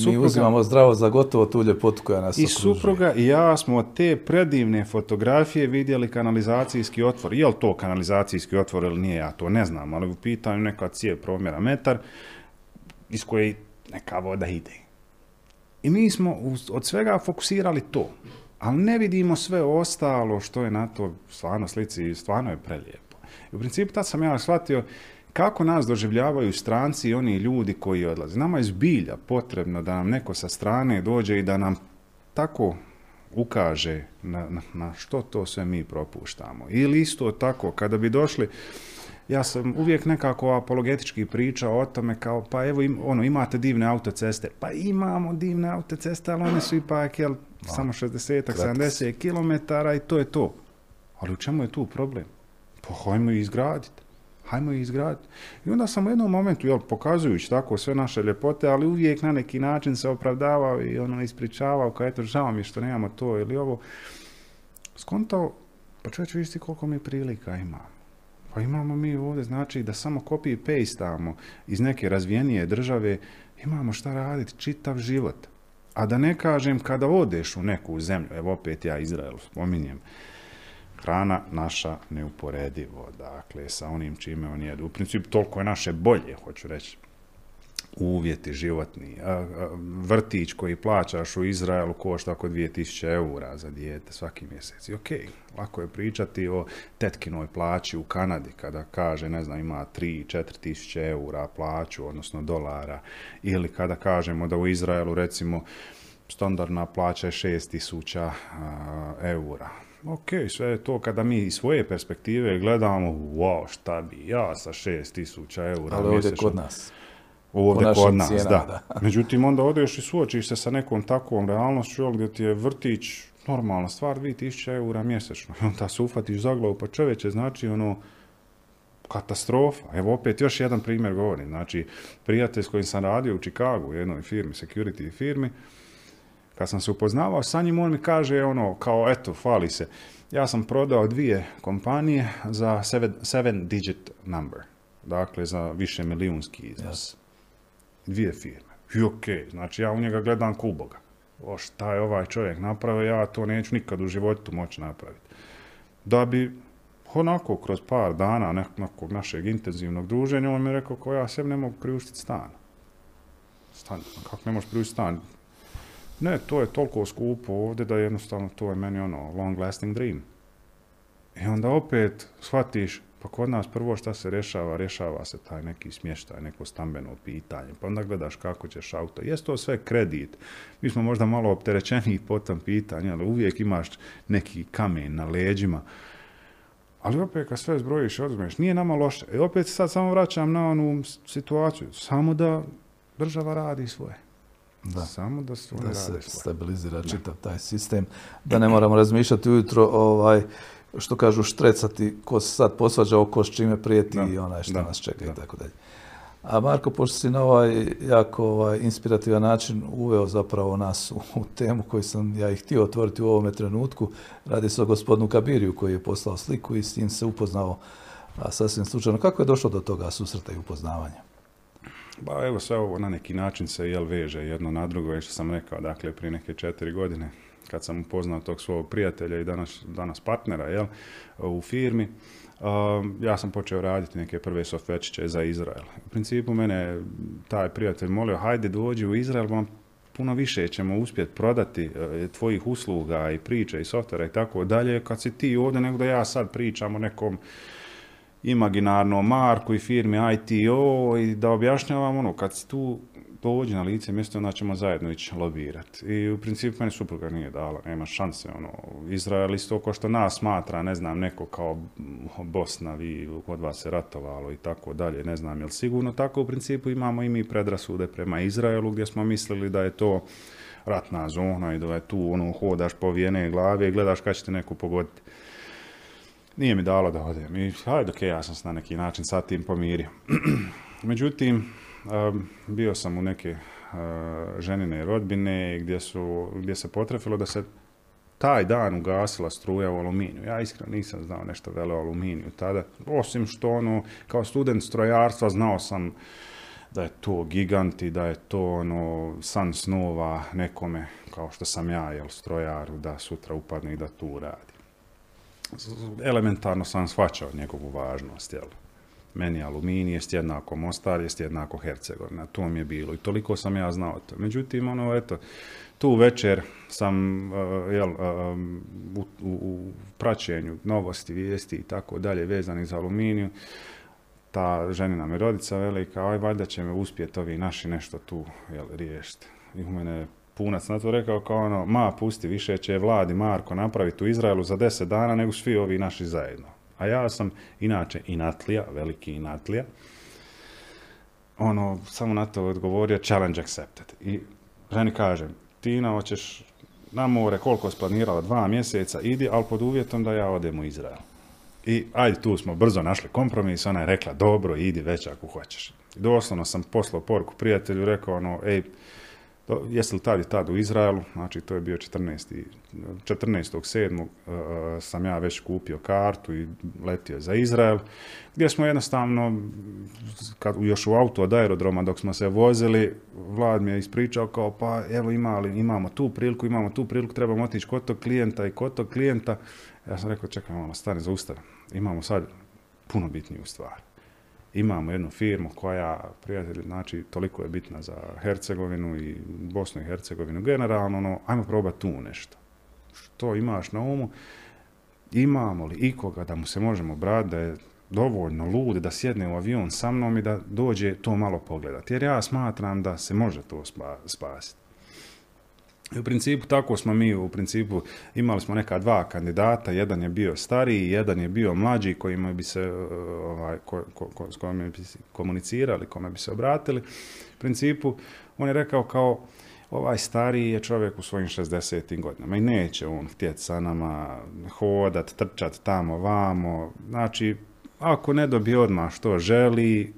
mi uzimamo zdravo za gotovo tu ljepotu koja nas okružuje. I supruga i ja smo od te predivne fotografije vidjeli kanalizacijski otvor. Je li to kanalizacijski otvor ili nije, ja to ne znam, ali u pitanju neka cijev promjera metar iz koje neka voda ide. I mi smo od svega fokusirali to, ali ne vidimo sve ostalo što je na to stvarno slici i stvarno je prelijepo. I u principu tad sam ja shvatio kako nas doživljavaju stranci i oni ljudi koji odlaze. Nama je zbilja potrebno da nam neko sa strane dođe i da nam tako ukaže na što to sve mi propuštamo. Ili isto tako, kada bi došli, ja sam uvijek nekako apologetički pričao o tome kao, pa evo, imate divne autoceste. Pa imamo divne autoceste, ali one su ipak, samo 60-ak, 70 kilometara i to je to. Ali u čemu je tu problem? Pa hajmo ih izgraditi. I onda sam u jednom momentu, pokazujući tako sve naše ljepote, ali uvijek na neki način se opravdavao i ispričavao kao, eto, žao mi je što nemamo to ili ovo. Skontao, pa čovječ, vidiš ti koliko mi prilika imamo. Pa imamo mi ovdje, znači, da samo copy i pastamo iz neke razvijenije države, imamo šta raditi čitav život. A da ne kažem, kada odeš u neku zemlju, evo opet ja Izrael spominjem, hrana naša neuporedivo, dakle, sa onim čime on jedu. U principu, toliko je naše bolje, hoću reći. Uvjeti životni, vrtić koji plaćaš u Izraelu košta oko 2000 € za dijete svaki mjesec. I okej, lako je pričati o tetkinoj plaći u Kanadi, kada kaže, ne znam, ima 3-4 tisuće € plaću, odnosno dolara, ili kada kažemo da u Izraelu, recimo, standardna plaća je 6000 €. Okej, sve je to kada mi iz svoje perspektive gledamo, wow, šta bi ja sa 6000 € mjesečno. Ali ovdje kod nas. Ovdje kod nas, da. Međutim, onda odeš i suočiš se sa nekom takvom realnošću, gdje ti je vrtić, normalna stvar, 2000 € mjesečno. I onda se ufatiš za glavu, pa čovječe, znači, katastrofa. Evo opet još jedan primjer govorim. Znači, prijatelj s kojim sam radio u Čikagu, u jednoj firmi, security firmi, kad sam se upoznavao sa njim, on mi kaže, kao, eto, fali se, ja sam prodao 2 kompanije za 7-digit number, dakle, za više milijunski iznos. 2 firme. I okej, znači, ja u njega gledam ko u Boga. O, šta je ovaj čovjek napravio, ja to neću nikad u životu moći napraviti. Da bi, onako, kroz par dana nekog našeg intenzivnog druženja, on mi je rekao, kao, ja sebi ne mogu priuštiti stan. Kako ne možeš priuštiti stan? Ne, to je toliko skupo ovdje da jednostavno to je meni ono long lasting dream. I onda opet shvatiš, pa kod nas prvo šta se rješava, rješava se taj neki smještaj, neko stambeno pitanje, pa onda gledaš kako ćeš auto. Jest to sve kredit, mi smo možda malo opterećeniji po tom pitanju, ali uvijek imaš neki kamen na leđima. Ali opet kad sve zbrojiš i oduzmeš, nije nama loše. I opet sad samo vraćam na onu situaciju, samo da država radi svoje. Da, samo da se stabilizira čitav taj sistem, da ne moramo razmišljati ujutro što kažu štrecati ko se sad posvađa oko s čime prijeti i onaj što nas čeka i tako dalje. A Marko, pošto si na ovaj jako inspirativan način uveo zapravo nas u temu koju sam ja i htio otvoriti u ovome trenutku, radi se o gospodinu Kabiriju koji je poslao sliku i s njim se upoznao sasvim slučajno. Kako je došlo do toga susreta i upoznavanja? Ba, evo sve ovo na neki način se veže jedno na drugo, što sam rekao, dakle prije neke 4 godine kad sam upoznao tog svog prijatelja i danas partnera u firmi, ja sam počeo raditi neke prve softvečiće za Izrael. U principu mene taj prijatelj molio, hajde dođi u Izrael, vam puno više ćemo uspjeti prodati tvojih usluga i priče i softvera i tako dalje kad si ti ovdje, nego da ja sad pričam o nekom imaginarno Marku i firmi ITO i da objašnjavam ono, kad si tu dođi na lice mjesto, onda ćemo zajedno ići lobirati. I u principu meni supruga nije dala, nema šanse, ono, Izrael isto ko što nas smatra, ne znam, neko kao Bosna, vi, kod vas se ratovalo i tako dalje, ne znam, jel sigurno tako u principu imamo i mi predrasude prema Izraelu gdje smo mislili da je to ratna zona i da je tu ono, hodaš po vijene glave i gledaš kad ćete neko pogoditi. Nije mi dalo da odem i hajde, ok, ja sam se na neki način sa tim pomirio. Međutim, bio sam u neke ženine rodbine gdje se potrefilo da se taj dan ugasila struja u aluminiju. Ja iskreno nisam znao nešto vele o aluminiju tada, osim što ono, kao student strojarstva znao sam da je to giganti, da je to ono, san snova nekome kao što sam ja, jel, strojaru, da sutra upadne i da tu radi. Elementarno sam shvaćao njegovu važnost, jel. Meni aluminij jest jednako Mostar, jest jednako Hercegovina, to mi je bilo i toliko sam ja znao to. Međutim, ono, eto, tu večer sam u praćenju novosti, vijesti i tako dalje vezani za aluminiju, ta ženina mi rodica velika, aj valjda će me uspjeti ovi naši nešto tu, jel, riješiti. I u mene punac na to rekao kao ono, ma pusti, više će vladi Marko napraviti u Izraelu za 10 dana nego svi ovi naši zajedno. A ja sam inače inatlija, veliki inatlija, ono, samo na to odgovorio challenge accepted. I ženi kažem, Tina, hoćeš na more, koliko si planirala, 2 mjeseca, idi, ali pod uvjetom da ja odem u Izrael. I ajde, tu smo brzo našli kompromis, ona je rekla, dobro, idi već ako hoćeš. I doslovno sam poslao poruku prijatelju, rekao ono, ej, jesi li tad i tad u Izraelu, znači to je bio 14.7. sam ja već kupio kartu i letio za Izrael, gdje smo jednostavno, još u autu od aerodroma dok smo se vozili, Vlad mi je ispričao kao pa evo imamo tu priliku, trebamo otići kod tog klijenta i kod tog klijenta. Ja sam rekao čekaj malo, stani, zaustavi, imamo sad puno bitniju stvar. Imamo jednu firmu koja, prijatelji, znači toliko je bitna za Hercegovinu i Bosnu i Hercegovinu. Generalno, ono, ajmo probati tu nešto. Što imaš na umu? Imamo li ikoga da mu se možemo obratiti, da je dovoljno lud, da sjedne u avion sa mnom i da dođe to malo pogledati. Jer ja smatram da se može to spasiti. U principu tako smo mi, imali smo neka 2 kandidata, jedan je bio stariji, jedan je bio mlađi kojima bi se s kojima bi komunicirali, kome bi se obratili. U principu on je rekao kao ovaj stariji je čovjek u svojim 60. godinama i neće on htjeti sa nama hodat, trčat tamo, vamo. Znači, ako ne dobije odmah što želi,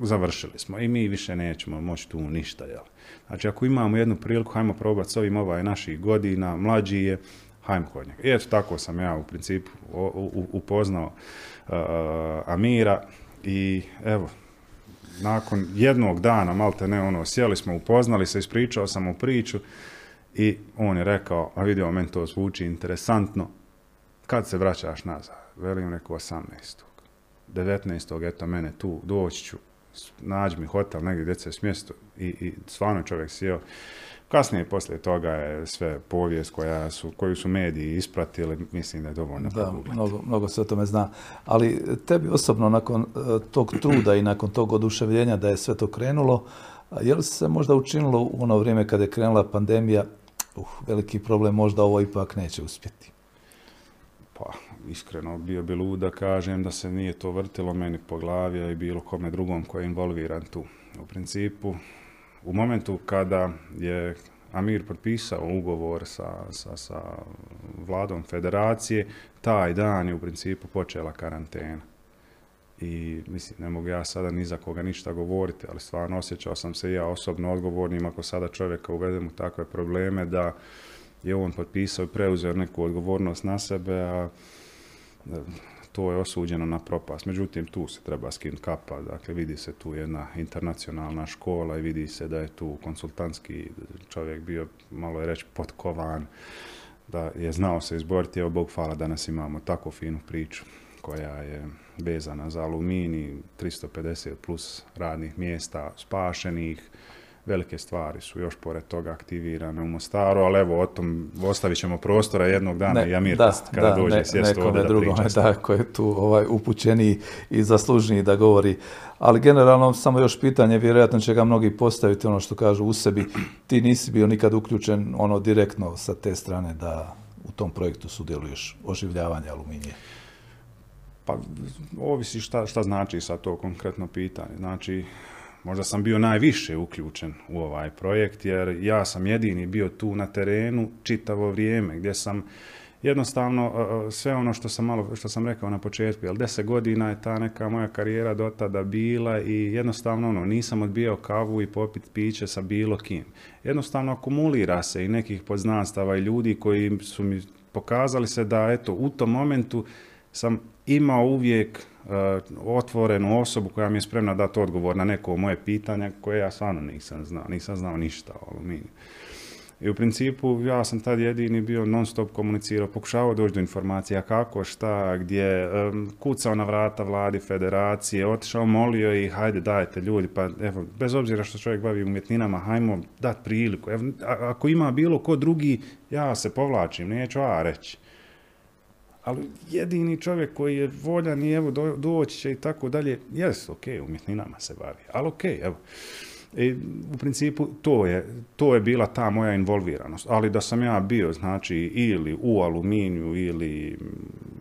završili smo i mi više nećemo moći tu ništa, jel? Znači, ako imamo jednu priliku, hajmo probati s ovim naših godina, mlađi je, hajmo kod njega. I eto, tako sam ja u principu upoznao Amira i evo, nakon jednog dana, malte ne, ono, sjeli smo, upoznali se, ispričao sam mu priču i on je rekao, a vidio, meni to zvuči interesantno, kad se vraćaš nazad? Velim, rekao, 18. 19. eto, mene tu, doći ću, nađi mi hotel negdje gdje se smjesto i stvarno čovjek sjeo, Kasnije poslije toga je sve povijest koju su mediji ispratili, mislim da je dovoljno pogledati. Mnogo se o tome zna. Ali tebi osobno nakon tog truda i nakon tog oduševljenja da je sve to krenulo, je li se možda učinilo u ono vrijeme kada je krenula pandemija, veliki problem, možda ovo ipak neće uspjeti? Pa, iskreno bio bi lud da kažem da se nije to vrtilo meni po glavi i bilo kome drugom koji je involviran tu. U principu, u momentu kada je Amir potpisao ugovor sa vladom federacije, taj dan je u principu počela karantena. I mislim, ne mogu ja sada ni za koga ništa govoriti, ali stvarno osjećao sam se i ja osobno odgovornim ako sada čovjeka uvedem u takve probleme da je on potpisao i preuzeo neku odgovornost na sebe, a to je osuđeno na propast. Međutim, tu se treba skinuti kapa, dakle vidi se tu jedna internacionalna škola i vidi se da je tu konsultantski čovjek bio, malo je reći, potkovan, da je znao se izboriti. Evo, Bog hvala, danas imamo tako finu priču koja je vezana za aluminij, 350 plus radnih mjesta spašenih, velike stvari su još pored toga aktivirane u Mostaru, ali evo, o tom ostavit ćemo prostora jednog dana i Amir kada dođe sjest ovdje da priča. Tako je tu upućeniji i zaslužniji da govori. Ali generalno, samo još pitanje, vjerojatno će ga mnogi postaviti, ono što kažu u sebi, ti nisi bio nikad uključen ono direktno sa te strane da u tom projektu sudjeluješ, oživljavanje aluminije. Pa, ovisi šta znači sad to konkretno pitanje. Znači, možda sam bio najviše uključen u ovaj projekt, jer ja sam jedini bio tu na terenu čitavo vrijeme, gdje sam jednostavno sve ono što sam rekao na početku, jer 10 godina je ta neka moja karijera do tada bila i jednostavno nisam odbijao kavu i popit piće sa bilo kim. Jednostavno akumulira se i nekih poznanstava i ljudi koji su mi pokazali se da, eto, u tom momentu sam imao uvijek otvorenu osobu koja mi je spremna dati odgovor na neko moje pitanje koje ja stvarno nisam znao ništa o aluminiju. I u principu ja sam tad jedini bio, non stop komunicirao, pokušavao doći do informacija kako, šta, gdje, kucao na vrata vladi federacije, otišao, molio i hajde dajte ljudi, pa evo, bez obzira što čovjek bavi umjetninama, hajmo dati priliku. Evo, ako ima bilo ko drugi, ja se povlačim, neću reći. Ali jedini čovjek koji je voljan i evo doći će i tako dalje, jes, ok, umjetninama se bavi, ali ok, evo. I u principu to je bila ta moja involviranost, ali da sam ja bio, znači, ili u aluminiju ili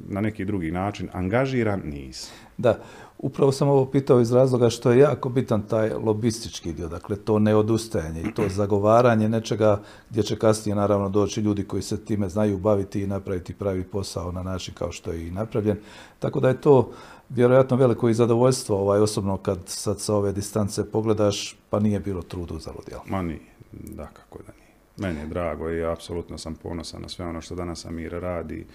na neki drugi način angažiran, nisam. Da, upravo sam ovo pitao iz razloga što je jako bitan taj lobistički dio, dakle to neodustajanje i to zagovaranje nečega gdje će kasnije naravno doći ljudi koji se time znaju baviti i napraviti pravi posao na način kao što je i napravljen. Tako da je to vjerojatno veliko i zadovoljstvo, osobno kad sad sa ove distance pogledaš, pa nije bilo trudu za ludjel. Ma nije, dakako da nije. Meni je drago i apsolutno sam ponosan na sve ono što danas Amir radi,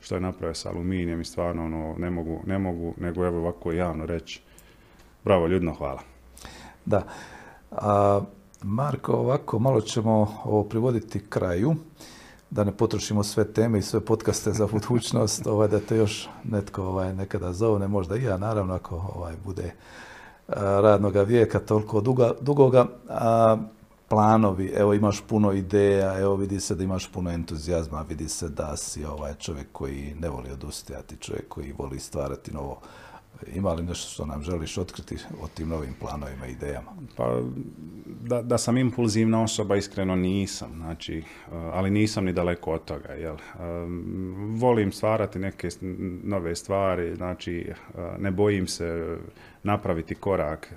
što je napravio sa aluminijem i stvarno ne mogu nego evo ovako javno reći bravo, ljudno hvala. Da. Marko, ovako malo ćemo ovo privoditi kraju, da ne potrošimo sve teme i sve podcaste za budućnost, da te još netko nekada zovne, možda i ja naravno ako bude radnoga vijeka toliko dugoga. Planovi, evo imaš puno ideja, evo vidi se da imaš puno entuzijazma, vidi se da si čovjek koji ne voli odustajati, čovjek koji voli stvarati novo. Ima li nešto što nam želiš otkriti o tim novim planovima i idejama? Pa, da sam impulzivna osoba, iskreno nisam, znači, ali nisam ni daleko od toga, jel? Volim stvarati neke nove stvari, znači, ne bojim se napraviti korak,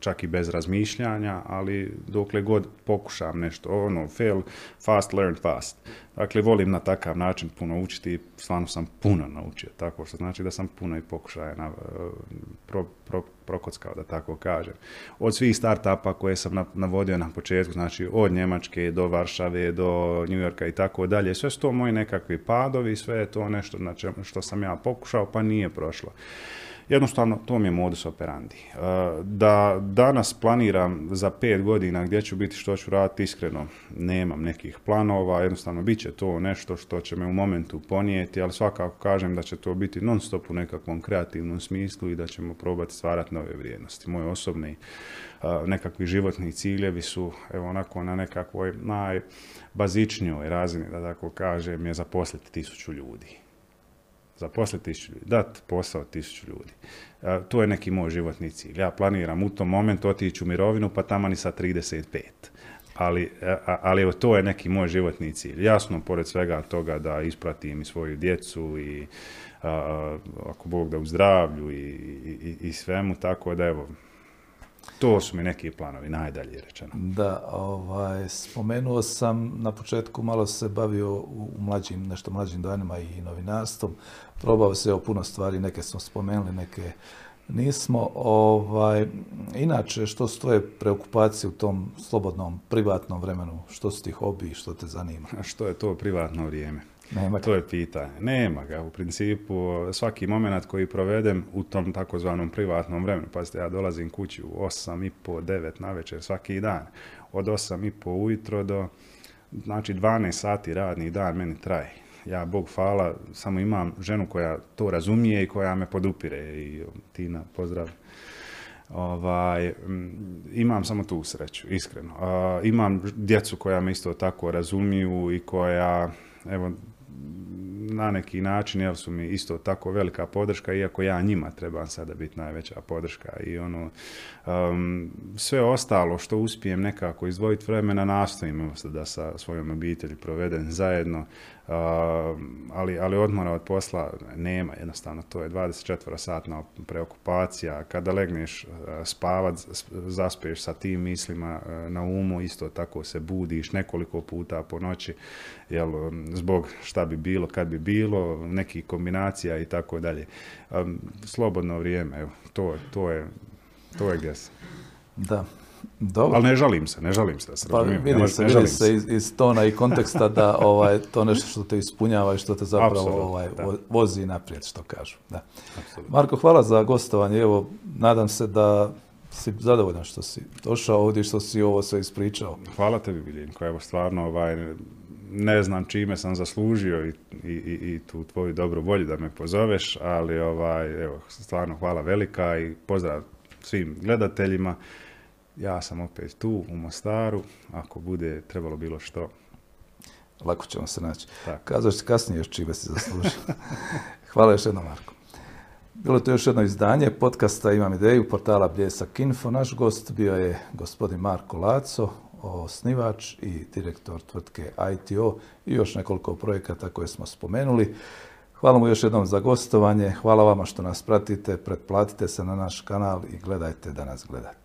čak i bez razmišljanja, ali dokle god pokušam nešto, fail fast, learn fast. Dakle, volim na takav način puno učiti i stvarno sam puno naučio, tako što znači da sam puno i pokušaja prokockao, da tako kažem. Od svih startupa koje sam navodio na početku, znači od Njemačke do Varšave, do New Yorka i tako dalje, sve su to moji nekakvi padovi, sve je to nešto što sam ja pokušao pa nije prošlo. Jednostavno, to mi je modus operandi. Da danas planiram za 5 godina gdje ću biti, što ću raditi, iskreno nemam nekih planova, jednostavno bit će to nešto što će me u momentu ponijeti, ali svakako kažem da će to biti non stop u nekakvom kreativnom smislu i da ćemo probati stvarati nove vrijednosti. Moje osobne nekakvi životni ciljevi su, evo onako, na nekakvoj najbazičnijoj razini, da tako kažem, je zaposliti 1000 ljudi. Zaposliti 1000 ljudi, dati posao 1000 ljudi. To je neki moj životni cilj. Ja planiram u tom momentu otići u mirovinu, pa tamo ni sa 35. Ali to je neki moj životni cilj. Jasno, pored svega toga da ispratim i svoju djecu i ako Bog da u zdravlju i svemu, tako da evo, to su mi neki planovi, najdalje rečeno. Da, spomenuo sam na početku, malo se bavio u nešto mlađim danima i novinarstvom. Probao se o puno stvari, neke smo spomenuli, neke nismo. Inače, što su tvoje preokupacije u tom slobodnom, privatnom vremenu? Što su ti hobiji, što te zanima? A što je to privatno vrijeme? Nema ga. To je pitanje. Nema ga. U principu svaki moment koji provedem u tom takozvanom privatnom vremenu, pazite, ja dolazim kući u 8:30, 9 na večer svaki dan, od 8:30 ujutro do, znači, 12 sati radni dan meni traje. Ja, Bog hvala, samo imam ženu koja to razumije i koja me podupire. I Tina, pozdrav. Imam samo tu sreću, iskreno. Imam djecu koja me isto tako razumiju i koja, evo, na neki način, jer su mi isto tako velika podrška, iako ja njima trebam sada biti najveća podrška. I ono, sve ostalo što uspijem nekako izdvojiti vremena, nastojim da sa svojom obitelji provedem zajedno, ali odmora od posla nema, jednostavno, to je 24-satna preokupacija. Kada legneš spavat, zaspiješ sa tim mislima na umu, isto tako se budiš nekoliko puta po noći, jel, zbog šta bi bilo, kad bi bilo, nekih kombinacija i tako dalje. Slobodno vrijeme, evo, to je gdje sam. Da. Dobro. Ali ne žalim se. Pa vidi se iz tona i konteksta da to nešto što te ispunjava i što te zapravo vozi naprijed, što kažu. Da. Marko, hvala za gostovanje. Evo, nadam se da si zadovoljan što si došao ovdje, što si ovo sve ispričao. Hvala tebi, Milenko. Evo, stvarno, ne znam čime sam zaslužio i tu tvoju dobru volju da me pozoveš, ali evo, stvarno hvala velika i pozdrav svim gledateljima. Ja sam opet tu u Mostaru, ako bude trebalo bilo što. Lako ćemo se naći. Kazaš kasnije još čime si zaslužio. Hvala još jednom, Marko. Bilo je to još jedno izdanje podcasta Imam ideju, portala Bljesak Info. Naš gost bio je gospodin Marko Laco, osnivač i direktor tvrtke ITO i još nekoliko projekata koje smo spomenuli. Hvala mu još jednom za gostovanje, hvala vama što nas pratite, pretplatite se na naš kanal i gledajte da nas gledate.